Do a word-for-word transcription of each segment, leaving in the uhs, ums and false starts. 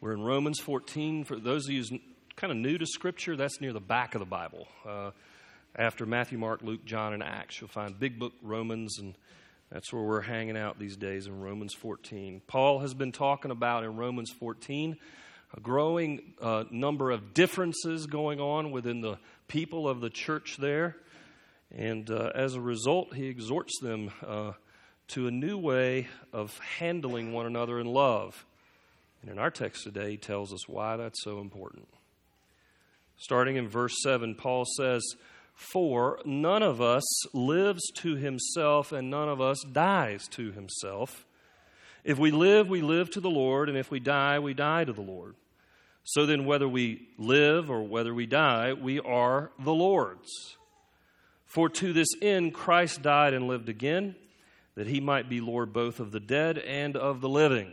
We're in Romans fourteen. For those of you who's kind of new to Scripture, that's near the back of the Bible. Uh, after Matthew, Mark, Luke, John, and Acts, you'll find Big Book Romans, and that's where we're hanging out these days in Romans fourteen. Paul has been talking about in Romans fourteen a growing uh, number of differences going on within the people of the church there. And uh, as a result, he exhorts them uh, to a new way of handling one another in love. And in our text today, he tells us why that's so important. Starting in verse seven, Paul says, "For none of us lives to himself, and none of us dies to himself. If we live, we live to the Lord, and if we die, we die to the Lord. So then whether we live or whether we die, we are the Lord's. For to this end Christ died and lived again, that he might be Lord both of the dead and of the living.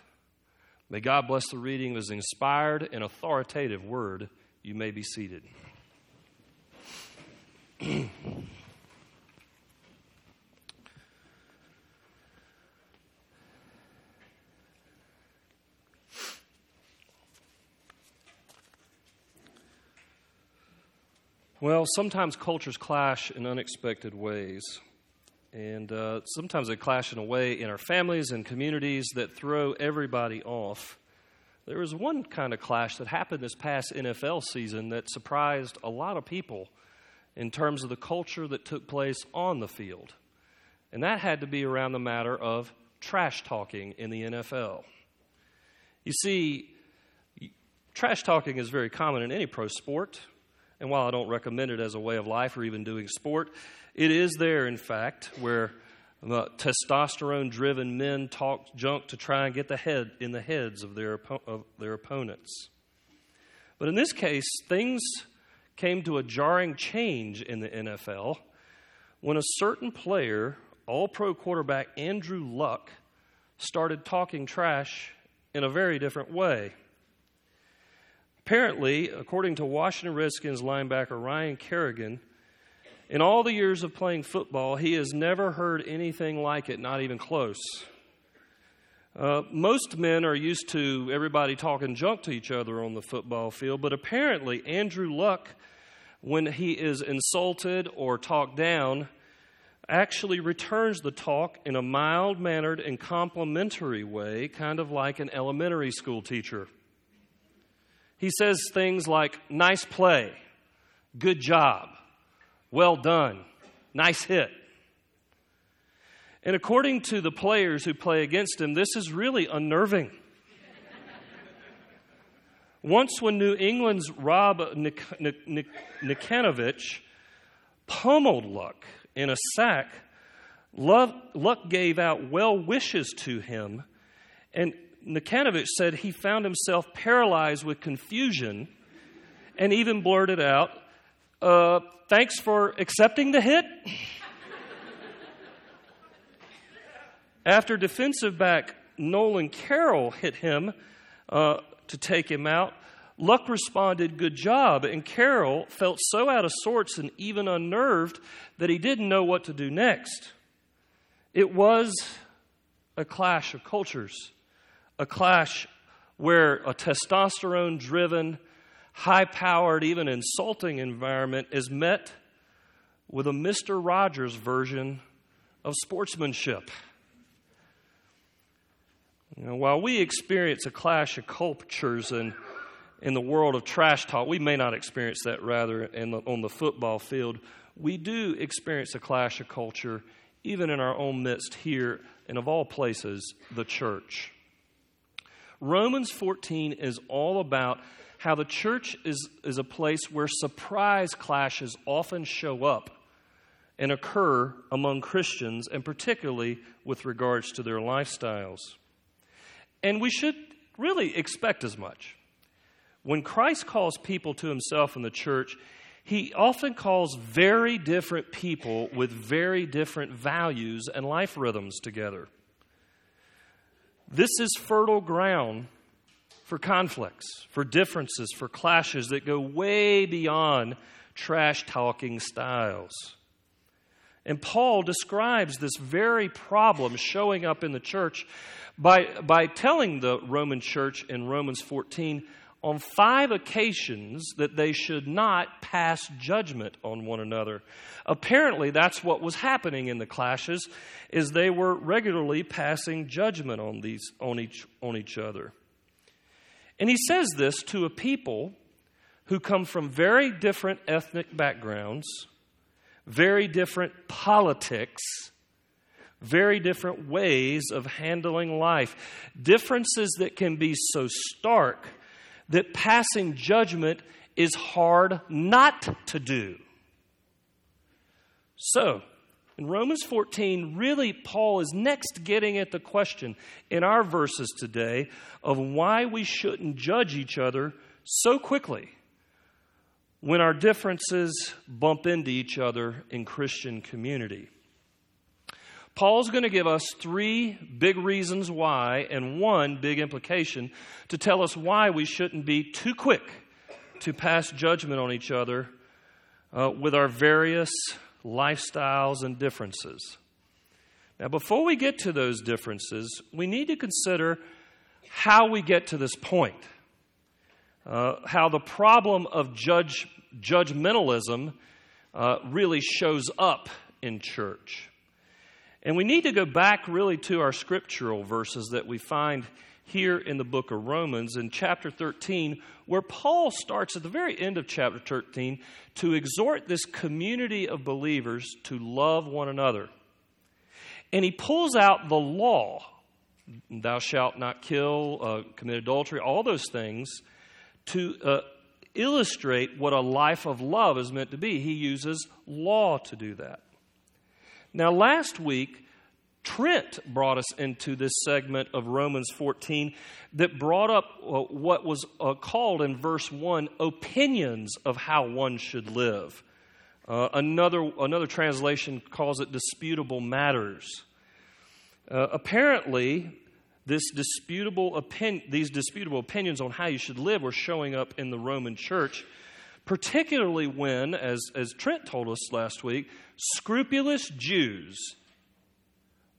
May God bless the reading of his inspired and authoritative word. You may be seated. Well, sometimes cultures clash in unexpected ways, and uh, sometimes they clash in a way in our families and communities that throw everybody off. There was one kind of clash that happened this past N F L season that surprised a lot of people in terms of the culture that took place on the field. And that had to be around the matter of trash talking in the N F L. You see, trash talking is very common in any pro sport, and while I don't recommend it as a way of life or even doing sport, it is there, in fact, where the testosterone-driven men talk junk to try and get the head in the heads of their of their opponents. But in this case, things came to a jarring change in the N F L when a certain player, all-pro quarterback Andrew Luck, started talking trash in a very different way. Apparently, according to Washington Redskins linebacker Ryan Kerrigan, in all the years of playing football, he has never heard anything like it, not even close. Uh, most men are used to everybody talking junk to each other on the football field, but apparently Andrew Luck, when he is insulted or talked down, actually returns the talk in a mild-mannered and complimentary way, kind of like an elementary school teacher. He says things like, "Nice play, good job, well done, nice hit." And according to the players who play against him, this is really unnerving. Once when New England's Rob Nik- Nik- Nik- Nikanovich pummeled Luck in a sack, Love, Luck gave out well wishes to him, and Nikanovich said he found himself paralyzed with confusion and even blurted out, uh, "Thanks for accepting the hit?" After defensive back Nolan Carroll hit him uh, to take him out, Luck responded, "Good job," and Carroll felt so out of sorts and even unnerved that he didn't know what to do next. It was a clash of cultures, a clash where a testosterone-driven, high-powered, even insulting environment is met with a Mister Rogers version of sportsmanship. You know, while we experience a clash of cultures in, in the world of trash talk, we may not experience that rather in the, on the football field. We do experience a clash of culture even in our own midst here, and of all places, the church. Romans fourteen is all about how the church is, is a place where surprise clashes often show up and occur among Christians, and particularly with regards to their lifestyles. And we should really expect as much. When Christ calls people to himself in the church, he often calls very different people with very different values and life rhythms together. This is fertile ground for conflicts, for differences, for clashes that go way beyond trash-talking styles. And Paul describes this very problem showing up in the church by, by telling the Roman church in Romans fourteen on five occasions that they should not pass judgment on one another. Apparently, that's what was happening in the clashes, is they were regularly passing judgment on these on each on each other. And he says this to a people who come from very different ethnic backgrounds, very different politics, very different ways of handling life, differences that can be so stark that passing judgment is hard not to do. So, in Romans fourteen, really Paul is next getting at the question in our verses today of why we shouldn't judge each other so quickly when our differences bump into each other in Christian community. Paul's going to give us three big reasons why and one big implication to tell us why we shouldn't be too quick to pass judgment on each other uh, with our various lifestyles and differences. Now, before we get to those differences, we need to consider how we get to this point, uh, how the problem of judge, judgmentalism uh, really shows up in church. And we need to go back really to our scriptural verses that we find here in the book of Romans in chapter thirteen, where Paul starts at the very end of chapter thirteen to exhort this community of believers to love one another. And he pulls out the law, thou shalt not kill, uh, commit adultery, all those things, to uh, illustrate what a life of love is meant to be. He uses law to do that. Now, last week, Trent brought us into this segment of Romans fourteen that brought up uh, what was uh, called in verse one, opinions of how one should live. Uh, another, another translation calls it disputable matters. Uh, apparently, this disputable opin- these disputable opinions on how you should live were showing up in the Roman church, particularly when, as, as Trent told us last week, scrupulous Jews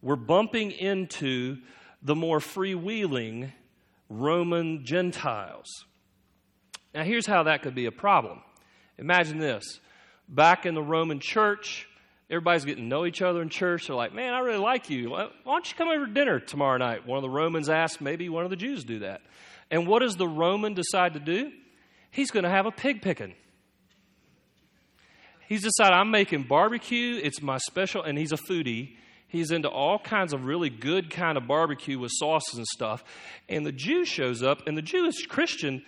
were bumping into the more freewheeling Roman Gentiles. Now, here's how that could be a problem. Imagine this. Back in the Roman church, everybody's getting to know each other in church. They're like, man, I really like you. Why don't you come over to dinner tomorrow night? One of the Romans asked, maybe one of the Jews do that. And what does the Roman decide to do? He's going to have a pig picking. He's decided, I'm making barbecue. It's my special, and he's a foodie. He's into all kinds of really good kind of barbecue with sauces and stuff. And the Jew shows up, and the Jewish Christian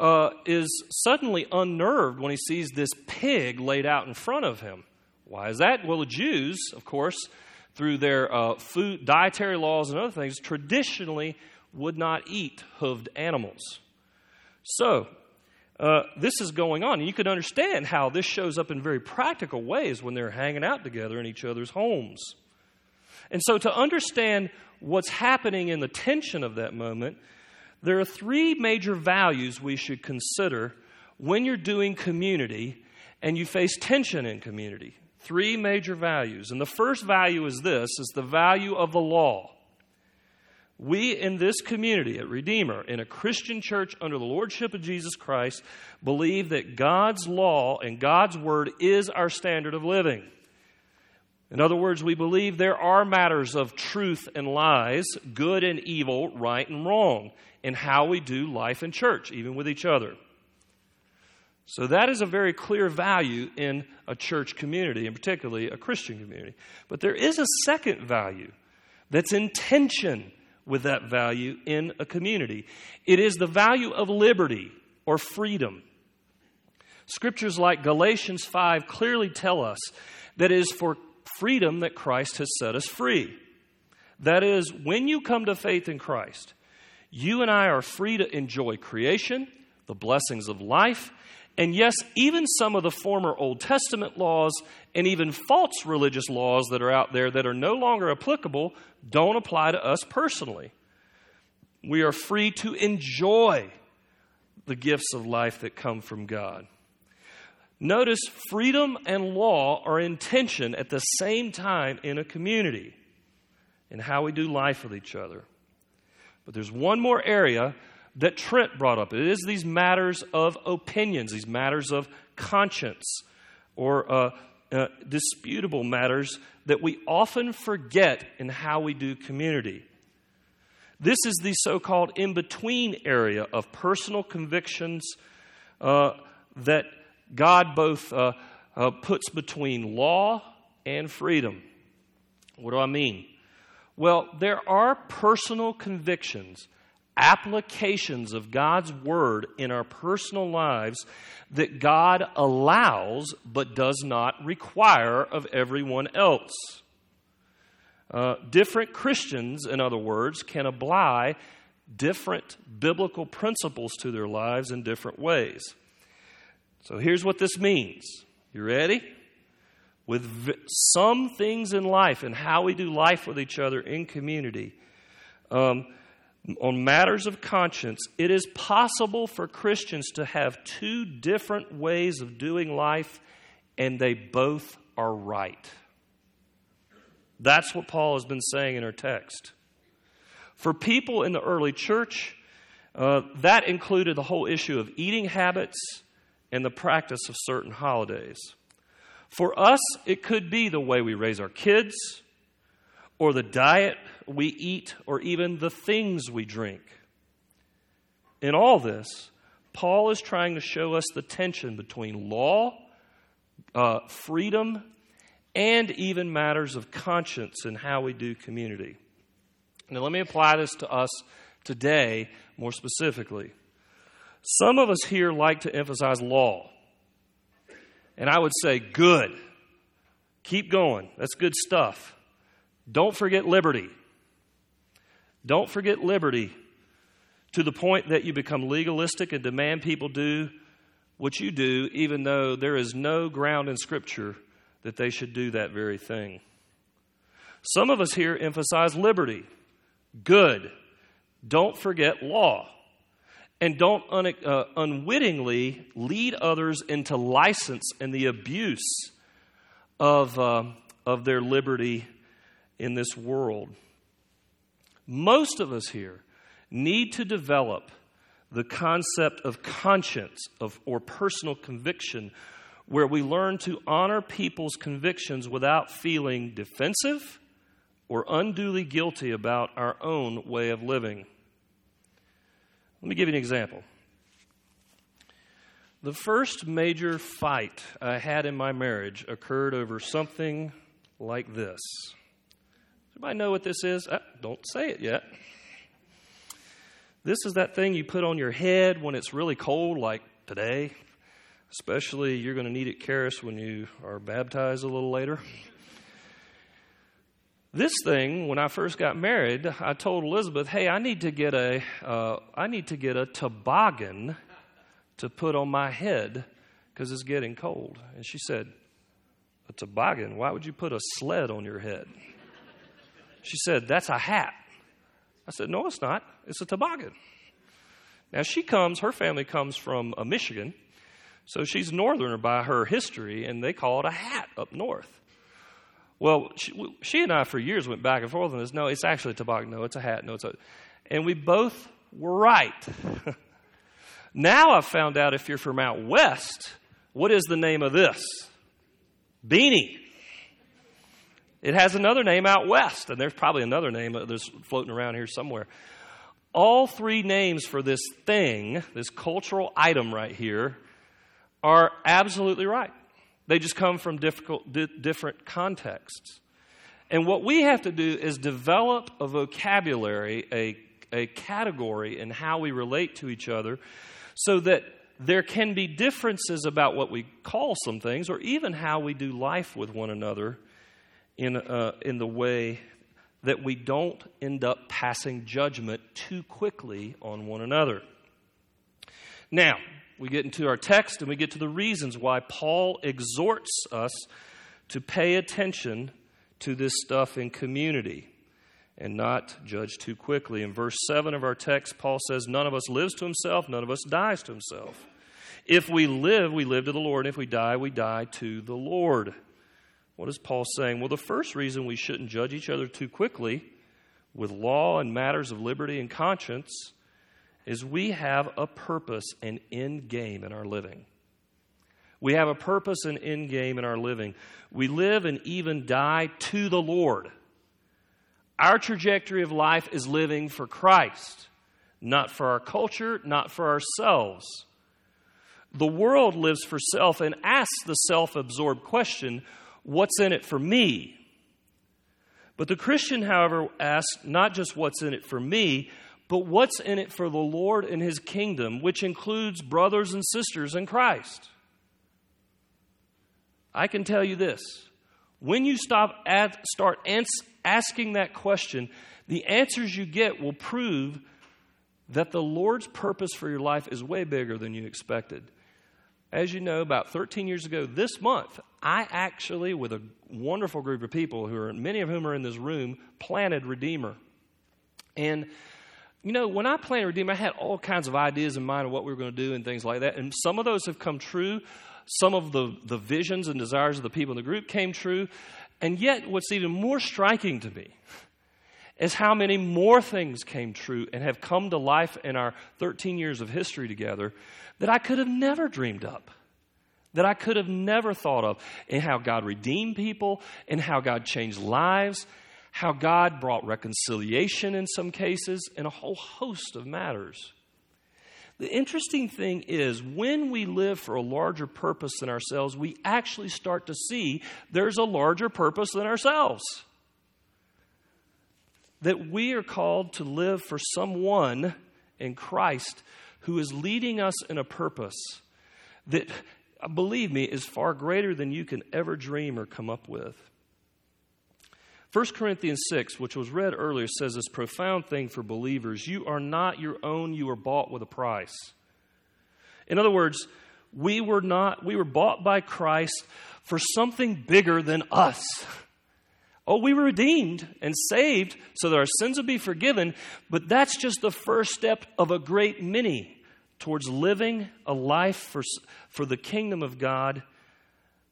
uh, is suddenly unnerved when he sees this pig laid out in front of him. Why is that? Well, the Jews, of course, through their uh, food, dietary laws and other things, traditionally would not eat hoofed animals. So, Uh, this is going on. And you can understand how this shows up in very practical ways when they're hanging out together in each other's homes. And so to understand what's happening in the tension of that moment, there are three major values we should consider when you're doing community and you face tension in community. Three major values. And the first value is this, is the value of the law. We in this community at Redeemer, in a Christian church under the lordship of Jesus Christ, believe that God's law and God's word is our standard of living. In other words, we believe there are matters of truth and lies, good and evil, right and wrong, in how we do life in church, even with each other. So that is a very clear value in a church community, and particularly a Christian community. But there is a second value that's in tension with that value in a community. It is the value of liberty or freedom. Scriptures like Galatians five clearly tell us that it is for freedom that Christ has set us free. That is, when you come to faith in Christ, you and I are free to enjoy creation, the blessings of life, and yes, even some of the former Old Testament laws and even false religious laws that are out there that are no longer applicable don't apply to us personally. We are free to enjoy the gifts of life that come from God. Notice freedom and law are in tension at the same time in a community and how we do life with each other. But there's one more area that Trent brought up. It is these matters of opinions, these matters of conscience, or uh, uh, disputable matters that we often forget in how we do community. This is the so-called in-between area of personal convictions uh, that God both uh, uh, puts between law and freedom. What do I mean? Well, there are personal convictions, applications of God's word in our personal lives that God allows but does not require of everyone else. Uh, different Christians, in other words, can apply different biblical principles to their lives in different ways. So here's what this means. You ready? With v- some things in life and how we do life with each other in community, um, on matters of conscience, it is possible for Christians to have two different ways of doing life, and they both are right. That's what Paul has been saying in our text. For people in the early church, uh, that included the whole issue of eating habits and the practice of certain holidays. For us, it could be the way we raise our kids, or the diet we eat, or even the things we drink. In all this, Paul is trying to show us the tension between law, uh, freedom, and even matters of conscience in how we do community. Now, let me apply this to us today more specifically. Some of us here like to emphasize law. And I would say, good. Keep going. That's good stuff. Don't forget liberty. Don't forget liberty to the point that you become legalistic and demand people do what you do, even though there is no ground in Scripture that they should do that very thing. Some of us here emphasize liberty. Good. Don't forget law. And don't un- uh, unwittingly lead others into license and the abuse of, uh, of their liberty in this world. Most of us here need to develop the concept of conscience of or personal conviction, where we learn to honor people's convictions without feeling defensive or unduly guilty about our own way of living. Let me give you an example. The first major fight I had in my marriage occurred over something like this. Does anybody know what this is? Uh, don't say it yet. This is that thing you put on your head when it's really cold, like today. Especially you're going to need it, Karis, when you are baptized a little later. This thing, when I first got married, I told Elizabeth, "Hey, I need to get a, uh, I need to get a toboggan to put on my head because it's getting cold." And she said, "A toboggan? Why would you put a sled on your head?" She said, "That's a hat." I said, "No, it's not. It's a toboggan." Now, she comes, her family comes from uh, Michigan, so she's northerner by her history, and they call it a hat up north. Well, she, she and I for years went back and forth on this. No, it's actually a toboggan. No, it's a hat. No, it's a... And we both were right. Now I've found out if you're from out west, what is the name of this? Beanie. It has another name out west, and there's probably another name that's floating around here somewhere. All three names for this thing, this cultural item right here, are absolutely right. They just come from difficult, di- different contexts. And what we have to do is develop a vocabulary, a, a category in how we relate to each other so that there can be differences about what we call some things or even how we do life with one another in uh, in the way that we don't end up passing judgment too quickly on one another. Now, we get into our text and we get to the reasons why Paul exhorts us to pay attention to this stuff in community and not judge too quickly. In verse seven of our text, Paul says, none of us lives to himself, none of us dies to himself. If we live, we live to the Lord, and if we die, we die to the Lord. What is Paul saying? Well, the first reason we shouldn't judge each other too quickly with law and matters of liberty and conscience is we have a purpose and end game in our living. We have a purpose and end game in our living. We live and even die to the Lord. Our trajectory of life is living for Christ, not for our culture, not for ourselves. The world lives for self and asks the self-absorbed question, what's in it for me? But the Christian, however, asks not just what's in it for me, but what's in it for the Lord and His kingdom, which includes brothers and sisters in Christ. I can tell you this. When you stop at, start ans- asking that question, the answers you get will prove that the Lord's purpose for your life is way bigger than you expected. As you know, about thirteen years ago this month, I actually, with a wonderful group of people, who are many of whom are in this room, planted Redeemer. And, you know, when I planted Redeemer, I had all kinds of ideas in mind of what we were going to do and things like that. And some of those have come true. Some of the, the visions and desires of the people in the group came true. And yet, what's even more striking to me is how many more things came true and have come to life in our thirteen years of history together that I could have never dreamed up, that I could have never thought of, and how God redeemed people, and how God changed lives, how God brought reconciliation in some cases, and a whole host of matters. The interesting thing is, when we live for a larger purpose than ourselves, we actually start to see there's a larger purpose than ourselves. That we are called to live for someone in Christ who is leading us in a purpose that, believe me, is far greater than you can ever dream or come up with. First Corinthians six, which was read earlier, says this profound thing for believers. You are not your own, you are bought with a price. In other words, we were not, we were bought by Christ for something bigger than us. Oh, we were redeemed and saved so that our sins would be forgiven, but that's just the first step of a great many towards living a life for, for the kingdom of God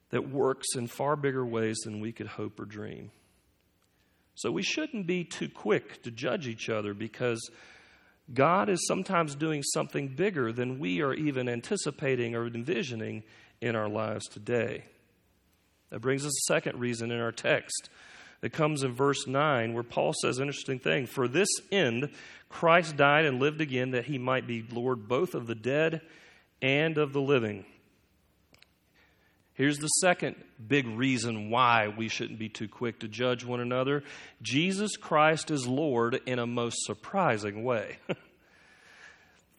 that works in far bigger ways than we could hope or dream. So we shouldn't be too quick to judge each other, because God is sometimes doing something bigger than we are even anticipating or envisioning in our lives today. That brings us to the second reason in our text. It comes in verse nine, where Paul says an interesting thing. For this end, Christ died and lived again, that he might be Lord both of the dead and of the living. Here's the second big reason why we shouldn't be too quick to judge one another. Jesus Christ is Lord in a most surprising way.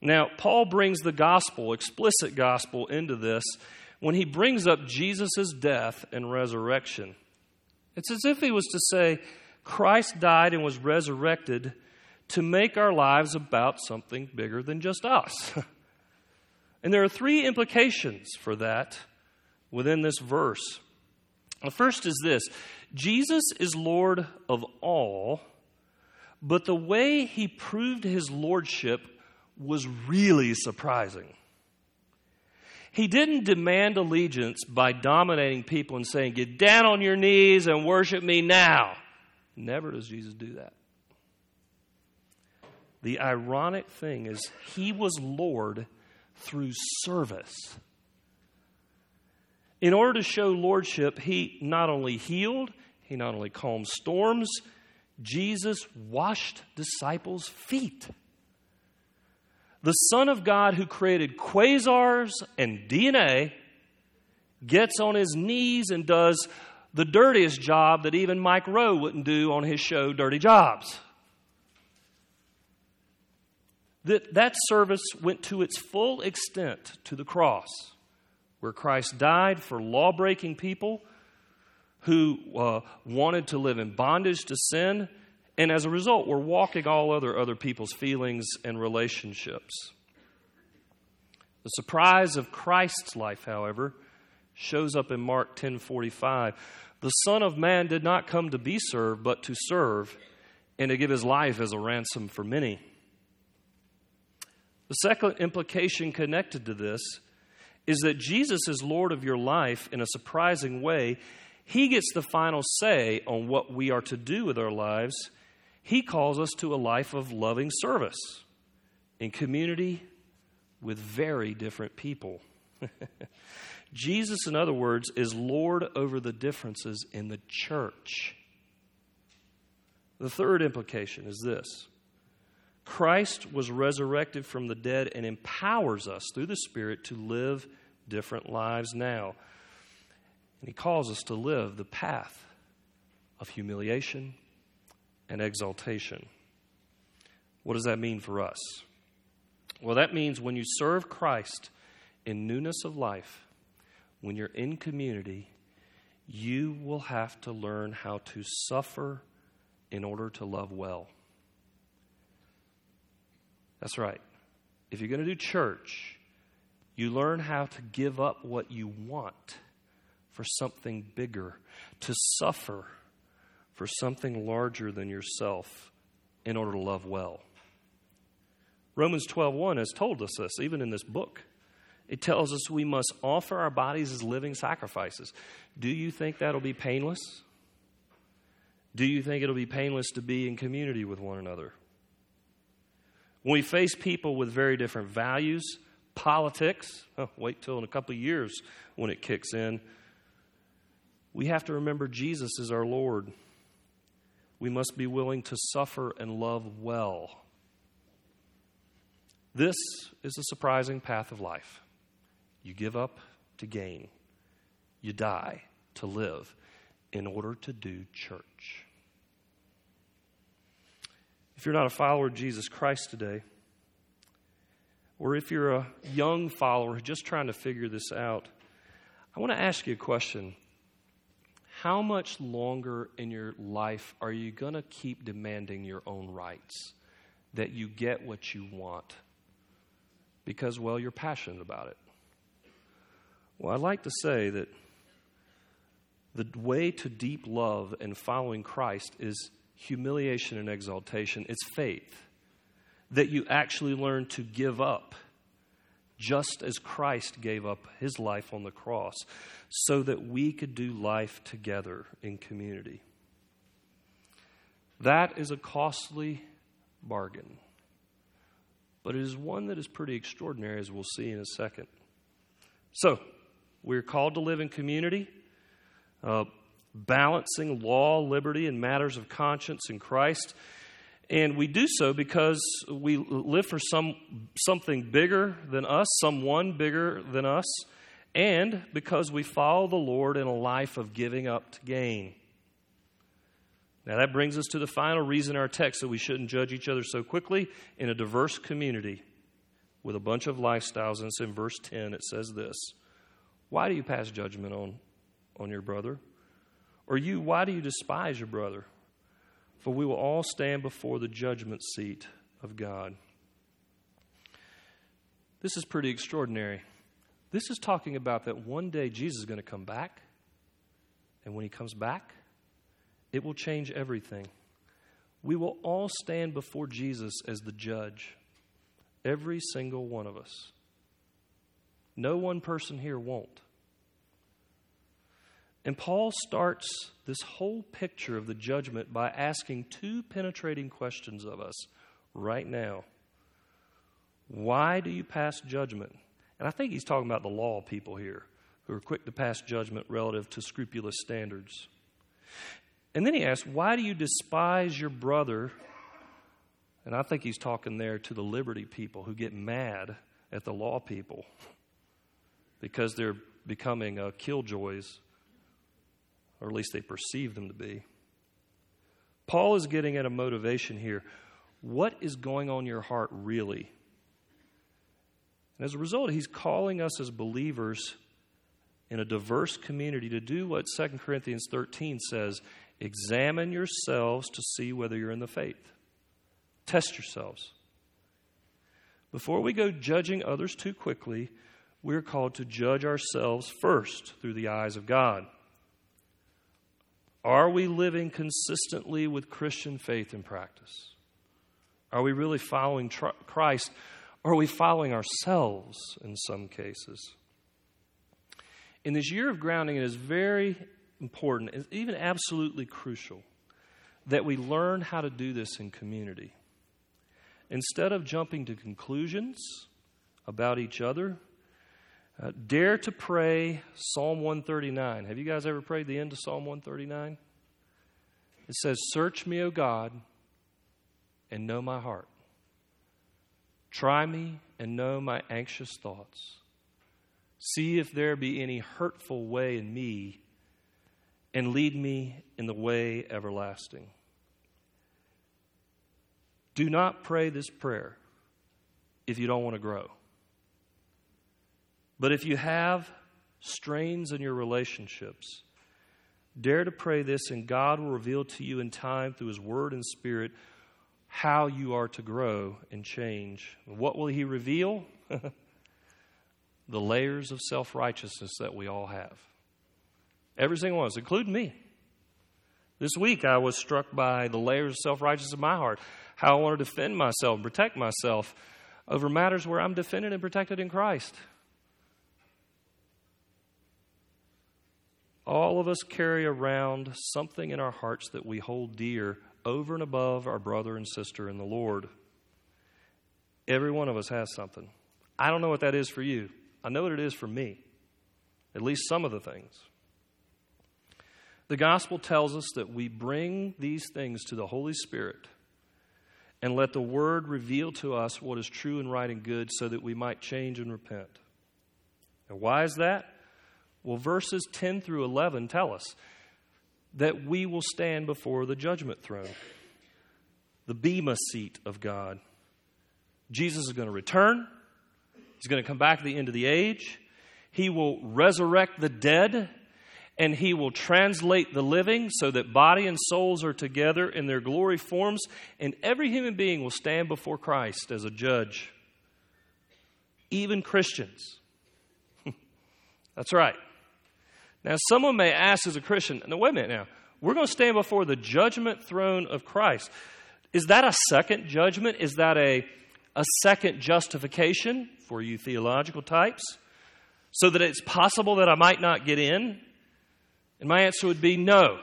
Now, Paul brings the gospel, explicit gospel, into this when he brings up Jesus' death and resurrection. It's as if he was to say, Christ died and was resurrected to make our lives about something bigger than just us. And there are three implications for that within this verse. The first is this: Jesus is Lord of all, but the way he proved his lordship was really surprising. He didn't demand allegiance by dominating people and saying, get down on your knees and worship me now. Never does Jesus do that. The ironic thing is, he was Lord through service. In order to show lordship, he not only healed, he not only calmed storms, Jesus washed disciples' feet. The Son of God, who created quasars and D N A, gets on his knees and does the dirtiest job that even Mike Rowe wouldn't do on his show, Dirty Jobs. That, that service went to its full extent to the cross, where Christ died for law-breaking people who uh, wanted to live in bondage to sin, and as a result, were walking all other other people's feelings and relationships. The surprise of Christ's life, however, shows up in Mark ten forty-five. The Son of Man did not come to be served, but to serve and to give his life as a ransom for many. The second implication connected to this is that Jesus is Lord of your life in a surprising way. He gets the final say on what we are to do with our lives. He calls us to a life of loving service in community with very different people. Jesus, in other words, is Lord over the differences in the church. The third implication is this. Christ was resurrected from the dead and empowers us through the Spirit to live different lives now. And he calls us to live the path of humiliation and exaltation. What does that mean for us? Well, that means when you serve Christ in newness of life, when you're in community, you will have to learn how to suffer in order to love well. That's right. If you're going to do church, you learn how to give up what you want for something bigger, to suffer for something larger than yourself in order to love well. Romans twelve one has told us this, even in this book. It tells us we must offer our bodies as living sacrifices. Do you think that'll be painless? Do you think it'll be painless to be in community with one another? When we face people with very different values, politics, oh, wait till in a couple of years when it kicks in, we have to remember Jesus is our Lord. We must be willing to suffer and love well. This is the surprising path of life. You give up to gain. You die to live in order to do church. If you're not a follower of Jesus Christ today, or if you're a young follower just trying to figure this out, I want to ask you a question. How much longer in your life are you going to keep demanding your own rights, that you get what you want because, well, you're passionate about it? Well, I'd like to say that the way to deep love and following Christ is humiliation and exaltation. It's faith, that you actually learn to give up just as Christ gave up his life on the cross so that we could do life together in community. That is a costly bargain, but it is one that is pretty extraordinary, as we'll see in a second. So, we're called to live in community, uh, balancing law, liberty, and matters of conscience in Christ. And we do so because we live for some something bigger than us, someone bigger than us, and because we follow the Lord in a life of giving up to gain. Now that brings us to the final reason in our text that we shouldn't judge each other so quickly in a diverse community with a bunch of lifestyles. And it's in verse ten. It says this: why do you pass judgment on, on your brother? Or you, why do you despise your brother? For we will all stand before the judgment seat of God. This is pretty extraordinary. This is talking about that one day Jesus is going to come back. And when he comes back, it will change everything. We will all stand before Jesus as the judge. Every single one of us. No one person here won't. And Paul starts this whole picture of the judgment by asking two penetrating questions of us right now. Why do you pass judgment? And I think he's talking about the law people here who are quick to pass judgment relative to scrupulous standards. And then he asks, why do you despise your brother? And I think he's talking there to the liberty people who get mad at the law people because they're becoming uh, killjoys. Or at least they perceive them to be. Paul is getting at a motivation here. What is going on in your heart really? And as a result, he's calling us as believers in a diverse community to do what Second Corinthians thirteen says. Examine yourselves to see whether you're in the faith. Test yourselves. Before we go judging others too quickly, we're called to judge ourselves first through the eyes of God. Are we living consistently with Christian faith and practice? Are we really following tr- Christ? Or are we following ourselves in some cases? In this year of grounding, it is very important, and even absolutely crucial, that we learn how to do this in community. Instead of jumping to conclusions about each other, uh, dare to pray Psalm one thirty-nine. Have you guys ever prayed the end of Psalm one thirty-nine? It says, "Search me, O God, and know my heart. Try me and know my anxious thoughts. See if there be any hurtful way in me, and lead me in the way everlasting." Do not pray this prayer if you don't want to grow. But if you have strains in your relationships, dare to pray this, and God will reveal to you in time through His Word and Spirit how you are to grow and change. What will He reveal? The layers of self-righteousness that we all have. Every single one of us, including me. This week I was struck by the layers of self-righteousness in my heart. How I want to defend myself and protect myself over matters where I'm defended and protected in Christ. All of us carry around something in our hearts that we hold dear over and above our brother and sister in the Lord. Every one of us has something. I don't know what that is for you. I know what it is for me. At least some of the things. The gospel tells us that we bring these things to the Holy Spirit and let the Word reveal to us what is true and right and good so that we might change and repent. And why is that? Well, verses ten through eleven tell us that we will stand before the judgment throne, the bema seat of God. Jesus is going to return. He's going to come back at the end of the age. He will resurrect the dead, and He will translate the living so that body and souls are together in their glory forms, and every human being will stand before Christ as a judge, even Christians. That's right. Now, someone may ask as a Christian, no, wait a minute now, we're going to stand before the judgment throne of Christ. Is that a second judgment? Is that a, a second justification for you theological types? So that it's possible that I might not get in? And my answer would be no.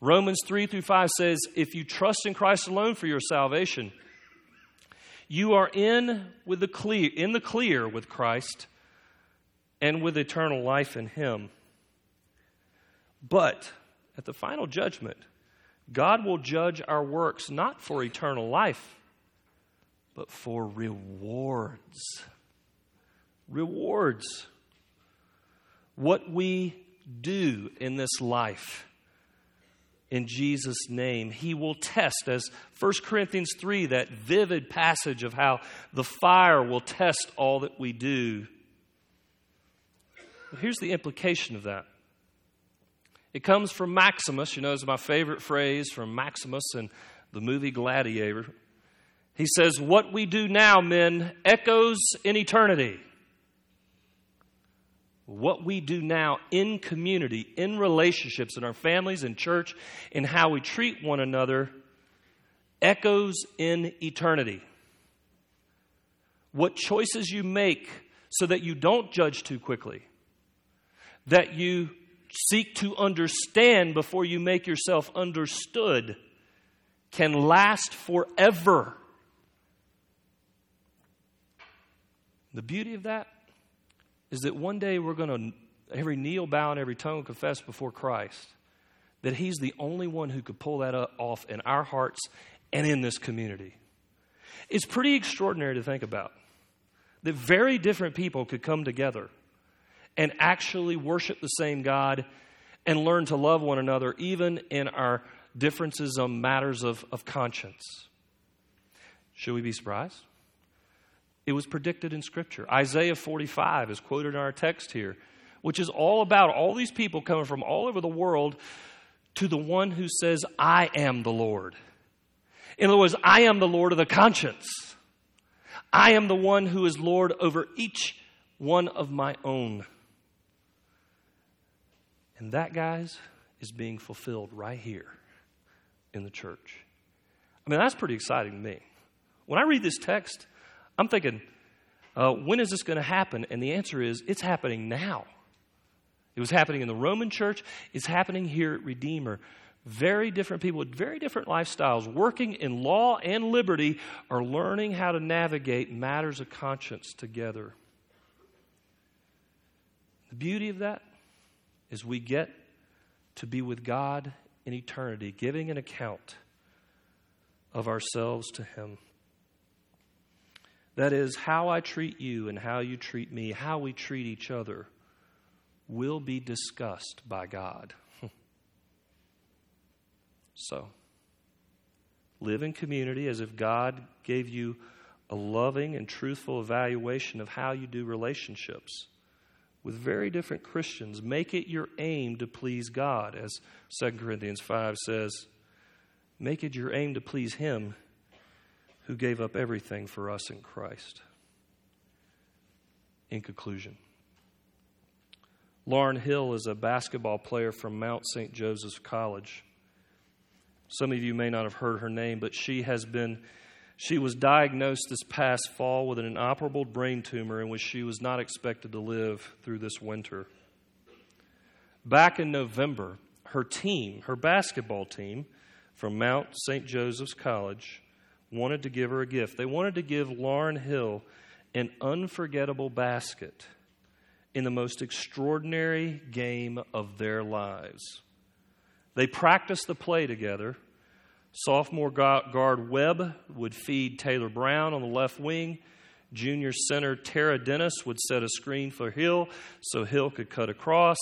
Romans three through five says, if you trust in Christ alone for your salvation, you are in with the clear, in the clear with Christ and with eternal life in Him. But at the final judgment, God will judge our works not for eternal life, but for rewards. Rewards. What we do in this life in Jesus' name. He will test, as First Corinthians three, that vivid passage of how the fire will test all that we do. But here's the implication of that. It comes from Maximus. You know, it's my favorite phrase from Maximus in the movie Gladiator. He says, "What we do now, men, echoes in eternity." What we do now in community, in relationships, in our families, in church, in how we treat one another, echoes in eternity. What choices you make so that you don't judge too quickly, that you seek to understand before you make yourself understood, can last forever. The beauty of that is that one day we're going to, every kneel, bow, and every tongue confess before Christ that He's the only one who could pull that up, off in our hearts and in this community. It's pretty extraordinary to think about that very different people could come together and actually worship the same God and learn to love one another, even in our differences on matters of, of conscience. Should we be surprised? It was predicted in Scripture. Isaiah forty-five is quoted in our text here, which is all about all these people coming from all over the world to the one who says, "I am the Lord." In other words, I am the Lord of the conscience. I am the one who is Lord over each one of my own. And that, guys, is being fulfilled right here in the church. I mean, that's pretty exciting to me. When I read this text, I'm thinking, uh, when is this going to happen? And the answer is, it's happening now. It was happening in the Roman church. It's happening here at Redeemer. Very different people with very different lifestyles, working in law and liberty, are learning how to navigate matters of conscience together. The beauty of that is we get to be with God in eternity, giving an account of ourselves to Him. That is, how I treat you and how you treat me, how we treat each other, will be discussed by God. So, live in community as if God gave you a loving and truthful evaluation of how you do relationships with very different Christians. Make it your aim to please God, as Second Corinthians five says. Make it your aim to please Him who gave up everything for us in Christ. In conclusion, Lauren Hill is a basketball player from Mount Saint Joseph's College. Some of you may not have heard her name, but she has been, she was diagnosed this past fall with an inoperable brain tumor in which she was not expected to live through this winter. Back in November, her team, her basketball team from Mount Saint Joseph's College, wanted to give her a gift. They wanted to give Lauren Hill an unforgettable basket in the most extraordinary game of their lives. They practiced the play together. Sophomore guard Webb would feed Taylor Brown on the left wing. Junior center Tara Dennis would set a screen for Hill so Hill could cut across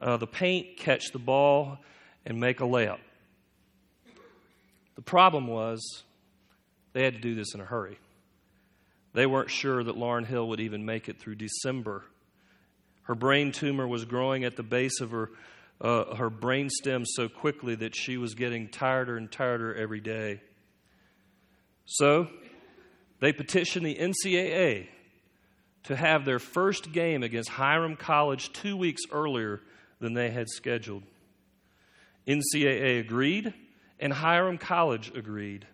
uh, the paint, catch the ball, and make a layup. The problem was they had to do this in a hurry. They weren't sure that Lauren Hill would even make it through December. Her brain tumor was growing at the base of her Uh, her brain stem so quickly that she was getting tireder and tireder every day. So they petitioned the N C double A to have their first game against Hiram College two weeks earlier than they had scheduled. N C double A agreed, and Hiram College agreed.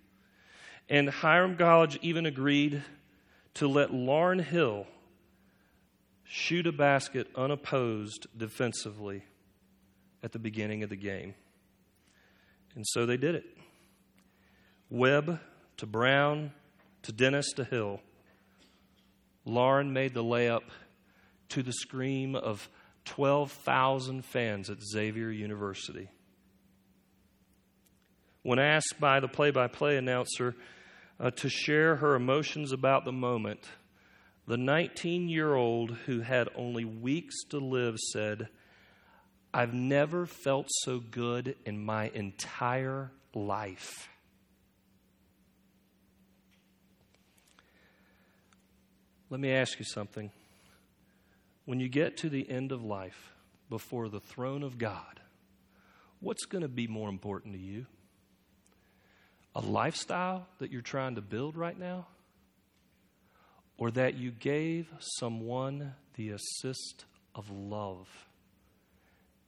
And Hiram College even agreed to let Lauren Hill shoot a basket unopposed defensively at the beginning of the game. And so they did it. Webb to Brown to Dennis to Hill. Lauren made the layup to the scream of twelve thousand fans at Xavier University. When asked by the play-by-play announcer uh, to share her emotions about the moment, the nineteen-year-old who had only weeks to live said, "I've never felt so good in my entire life." Let me ask you something. When you get to the end of life before the throne of God, what's going to be more important to you? A lifestyle that you're trying to build right now? Or that you gave someone the assist of love?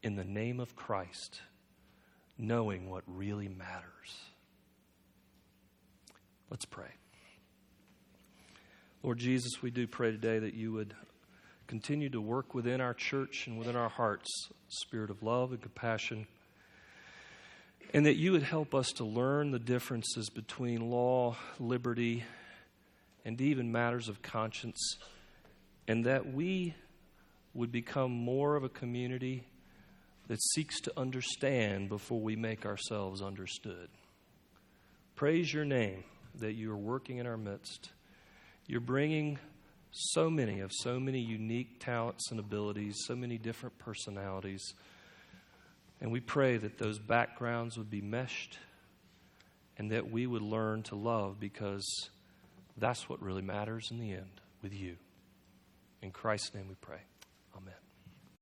In the name of Christ, knowing what really matters. Let's pray. Lord Jesus, we do pray today that you would continue to work within our church and within our hearts, spirit of love and compassion, and that you would help us to learn the differences between law, liberty, and even matters of conscience, and that we would become more of a community that seeks to understand before we make ourselves understood. Praise your name that you are working in our midst. You're bringing so many of so many unique talents and abilities, so many different personalities. And we pray that those backgrounds would be meshed and that we would learn to love, because that's what really matters in the end with you. In Christ's name we pray. Amen.